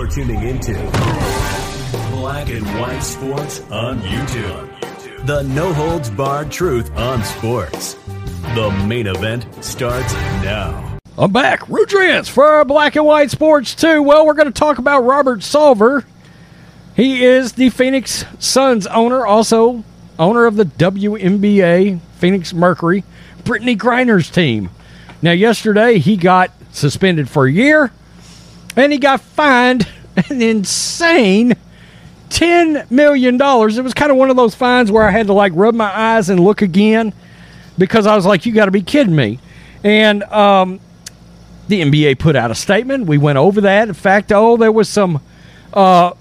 You're tuning into Black and White Sports on YouTube. The no-holds-barred truth on sports. The main event starts now. I'm back. Rudrance for Black and White Sports 2. Well, we're going to talk about Robert Sarver. He is the Phoenix Suns owner, also owner of the WNBA Phoenix Mercury, Brittany Griner's team. Now, yesterday, he got suspended for a year, and he got fined an insane $10 million. It was kind of one of those fines where I had to, like, rub my eyes and look again because I was like, you got to be kidding me. And the NBA put out a statement. We went over that. In fact, there was some, I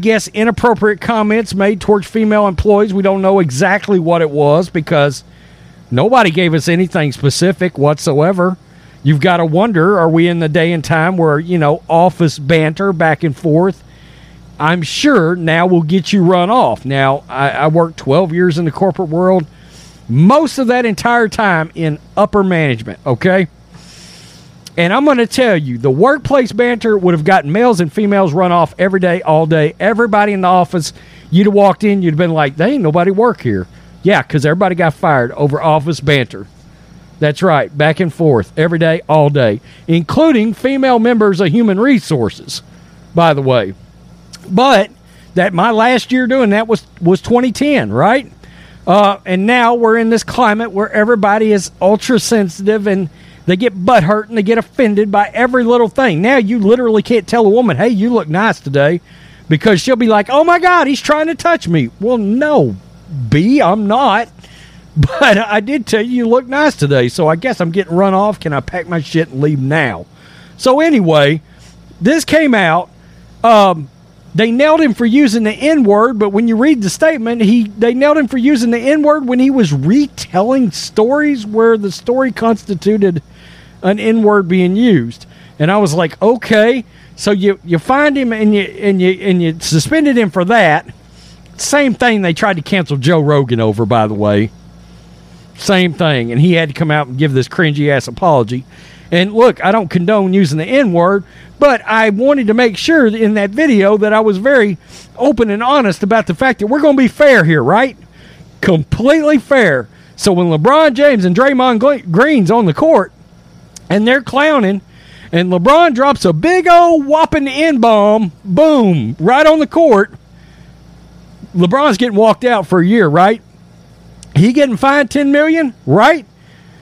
guess, inappropriate comments made towards female employees. We don't know exactly what it was because nobody gave us anything specific whatsoever. You've got to wonder, are we in the day and time where, you know, office banter back and forth, I'm sure now will get you run off. Now, I worked 12 years in the corporate world, most of that entire time in upper management, okay? And I'm going to tell you, the workplace banter would have gotten males and females run off every day, all day. Everybody in the office, you'd have walked in, you'd have been like, there ain't nobody work here. Yeah, because everybody got fired over office banter. That's right, back and forth, every day, all day, including female members of Human Resources, by the way. But that my last year doing that was 2010, right? And now we're in this climate where everybody is ultra-sensitive and they get butthurt and they get offended by every little thing. Now you literally can't tell a woman, hey, you look nice today, because she'll be like, oh, my God, he's trying to touch me. Well, no, B, I'm not. But I did tell you look nice today, so I guess I'm getting run off. Can I pack my shit and leave now? So anyway, this came out. They nailed him for using the N-word, but when you read the statement, they nailed him for using the N-word when he was retelling stories where the story constituted an N-word being used. And I was like, okay. So you find him and you suspended him for that. Same thing they tried to cancel Joe Rogan over, by the way. Same thing, and he had to come out and give this cringy-ass apology. And look, I don't condone using the N-word, but I wanted to make sure in that video that I was very open and honest about the fact that we're going to be fair here, right? Completely fair. So when LeBron James and Draymond Green's on the court, and they're clowning, and LeBron drops a big old whopping N-bomb, boom, right on the court, LeBron's getting walked out for a year, right? He getting fined $10 million, right?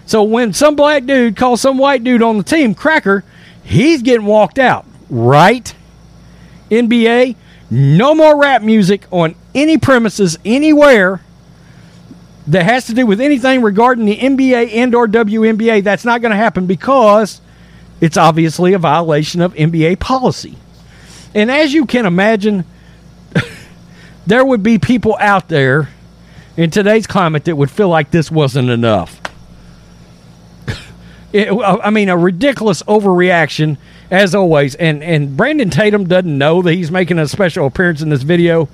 So when some black dude calls some white dude on the team cracker, he's getting walked out, right? NBA, no more rap music on any premises anywhere that has to do with anything regarding the NBA and or WNBA. That's not going to happen because it's obviously a violation of NBA policy. And as you can imagine, there would be people out there in today's climate that would feel like this wasn't enough. A ridiculous overreaction, as always. And Brandon Tatum doesn't know that he's making a special appearance in this video,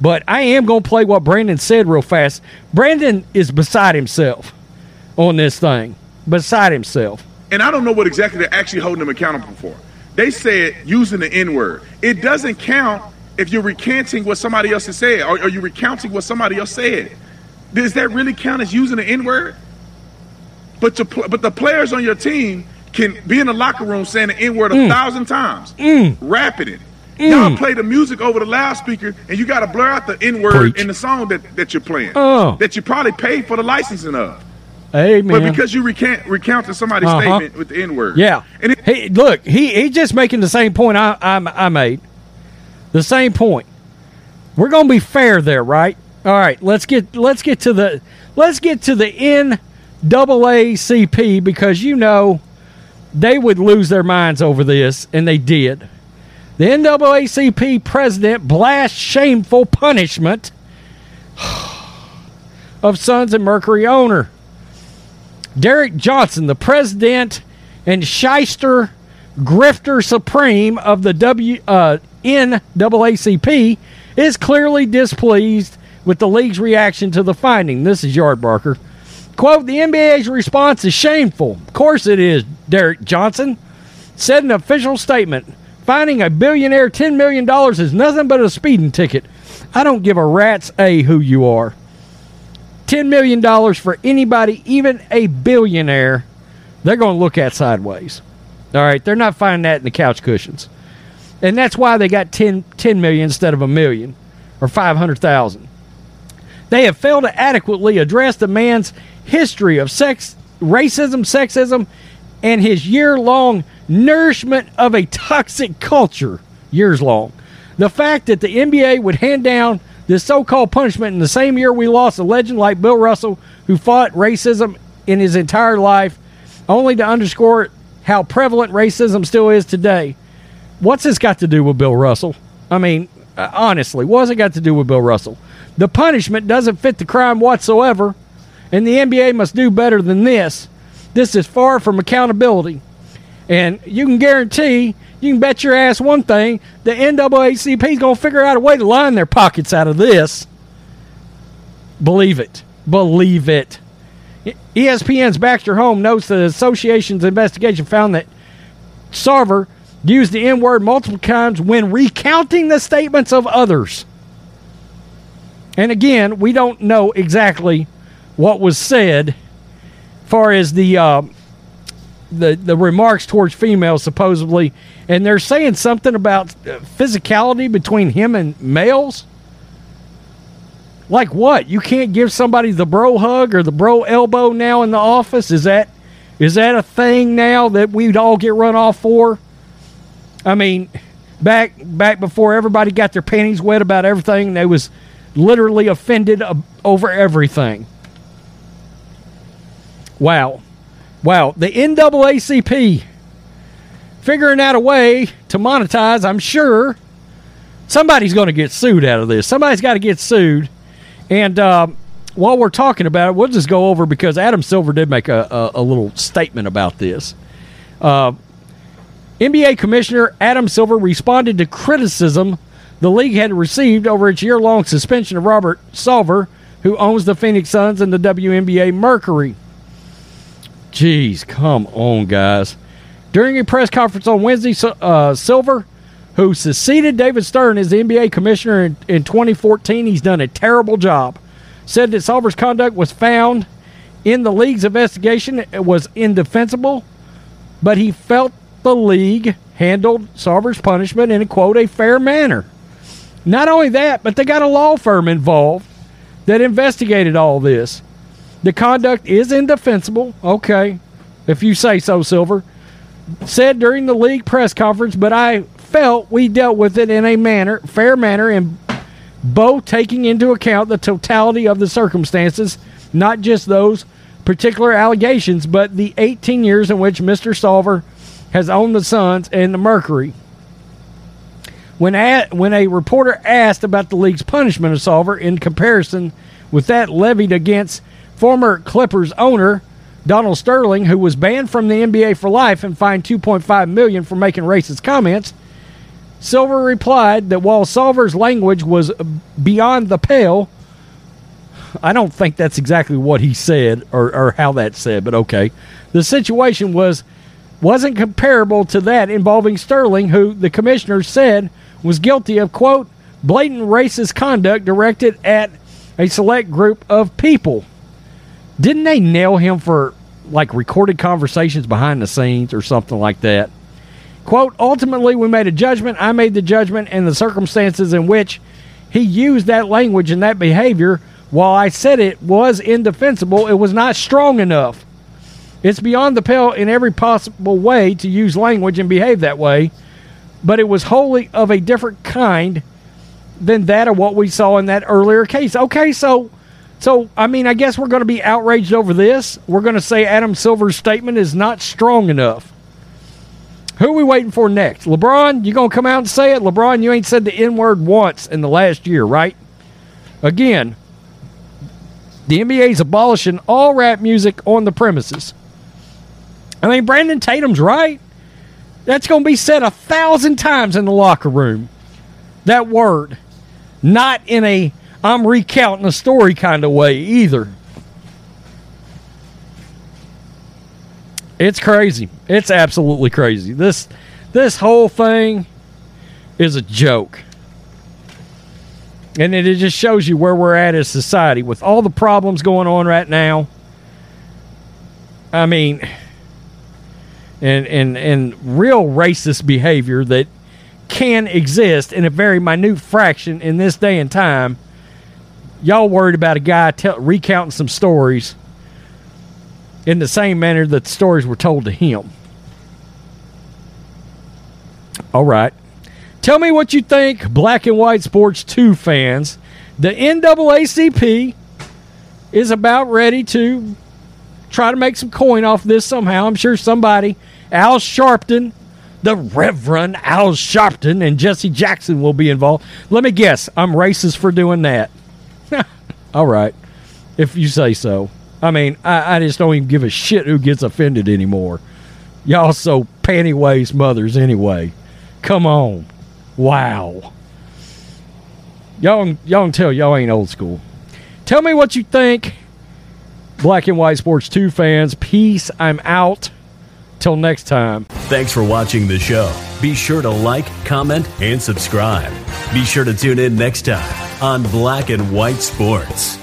but I am going to play what Brandon said real fast. Brandon is beside himself on this thing. Beside himself. And I don't know what exactly they're actually holding him accountable for. They said using the N-word. It doesn't count if you're recanting what somebody else has said, or you're recounting what somebody else said. Does that really count as using the N-word? But the players on your team can be in the locker room saying the N-word 1,000 times, rapping it. Y'all play the music over the loudspeaker, and you got to blur out the N-word in the song that you're playing, that you probably paid for the licensing of. Amen. But because you recounted somebody's statement with the N-word. Yeah. And he's just making the same point I made. The same point. We're going to be fair there, right? All right, let's get to the NAACP, because you know they would lose their minds over this, and they did. The NAACP president blasts shameful punishment of Suns and Mercury owner. Derek Johnson, the president and shyster grifter supreme of the NAACP, is clearly displeased with the league's reaction to the finding. This is Yard Barker. Quote, the NBA's response is shameful. Of course it is, Derek Johnson said in an official statement. Finding a billionaire $10 million is nothing but a speeding ticket. I don't give a rat's a who you are. $10 million for anybody, even a billionaire, they're going to look at sideways. All right, they're not finding that in the couch cushions. And that's why they got 10 million instead of a million or 500,000. They have failed to adequately address the man's history of racism, sexism, and his year-long nourishment of a toxic culture. Years long. The fact that the NBA would hand down this so-called punishment in the same year we lost a legend like Bill Russell, who fought racism in his entire life, only to underscore how prevalent racism still is today. What's this got to do with Bill Russell? I mean, honestly, what's it got to do with Bill Russell? The punishment doesn't fit the crime whatsoever, and the NBA must do better than this. This is far from accountability. And you can guarantee, you can bet your ass one thing, the NAACP is going to figure out a way to line their pockets out of this. Believe it. Believe it. ESPN's Baxter Home notes that the association's investigation found that Sarver used the N-word multiple times when recounting the statements of others. And again, we don't know exactly what was said far as the remarks towards females, supposedly. And they're saying something about physicality between him and males. Like what? You can't give somebody the bro hug or the bro elbow now in the office? Is that a thing now that we'd all get run off for? I mean, back before everybody got their panties wet about everything, they was literally offended over everything. Wow. The NAACP figuring out a way to monetize, I'm sure. Somebody's going to get sued out of this. Somebody's got to get sued. And while we're talking about it, we'll just go over, because Adam Silver did make a little statement about this. NBA Commissioner Adam Silver responded to criticism the league had received over its year-long suspension of Robert Sarver, who owns the Phoenix Suns and the WNBA Mercury. Jeez, come on, guys. During a press conference on Wednesday, Silver, who succeeded David Stern as the NBA commissioner in 2014, he's done a terrible job, said that Sarver's conduct was found in the league's investigation. It was indefensible, but he felt the league handled Sarver's punishment in, quote, a fair manner. Not only that, but they got a law firm involved that investigated all this. The conduct is indefensible. Okay, if you say so, Silver said during the league press conference, but I felt we dealt with it in a fair manner, and both taking into account the totality of the circumstances, not just those particular allegations, but the 18 years in which Mr. Sarver has owned the Suns and the Mercury. When a reporter asked about the league's punishment of Sarver in comparison with that levied against former Clippers owner Donald Sterling, who was banned from the NBA for life and fined $2.5 million for making racist comments, Silver replied that while Sarver's language was beyond the pale, I don't think that's exactly what he said or how that's said, but okay, the situation wasn't comparable to that involving Sterling, who the commissioner said was guilty of, quote, blatant racist conduct directed at a select group of people. Didn't they nail him for, like, recorded conversations behind the scenes or something like that? Quote, ultimately, we made a judgment. I made the judgment and the circumstances in which he used that language and that behavior. While I said it was indefensible, it was not strong enough. It's beyond the pale in every possible way to use language and behave that way, but it was wholly of a different kind than that of what we saw in that earlier case. Okay, so I mean, I guess we're going to be outraged over this. We're going to say Adam Silver's statement is not strong enough. Who are we waiting for next? LeBron, you going to come out and say it? LeBron, you ain't said the N-word once in the last year, right? Again, the NBA's abolishing all rap music on the premises. I mean, Brandon Tatum's right. That's going to be said 1,000 times in the locker room. That word. Not in a I'm recounting a story kind of way either. It's crazy. It's absolutely crazy. This whole thing is a joke. And it just shows you where we're at as society. With all the problems going on right now, I mean, and real racist behavior that can exist in a very minute fraction in this day and time, y'all worried about a guy recounting some stories in the same manner that the stories were told to him. All right. Tell me what you think, Black and White Sports 2 fans. The NAACP is about ready to try to make some coin off this somehow. I'm sure somebody, Al Sharpton, the Reverend Al Sharpton, and Jesse Jackson will be involved. Let me guess, I'm racist for doing that. All right, if you say so. I mean, I just don't even give a shit who gets offended anymore. Y'all so panty-waist mothers anyway. Come on. Wow. Y'all can tell y'all ain't old school. Tell me what you think, Black and White Sports 2 fans. Peace. I'm out. Till next time. Thanks for watching the show. Be sure to like, comment, and subscribe. Be sure to tune in next time on Black and White Sports.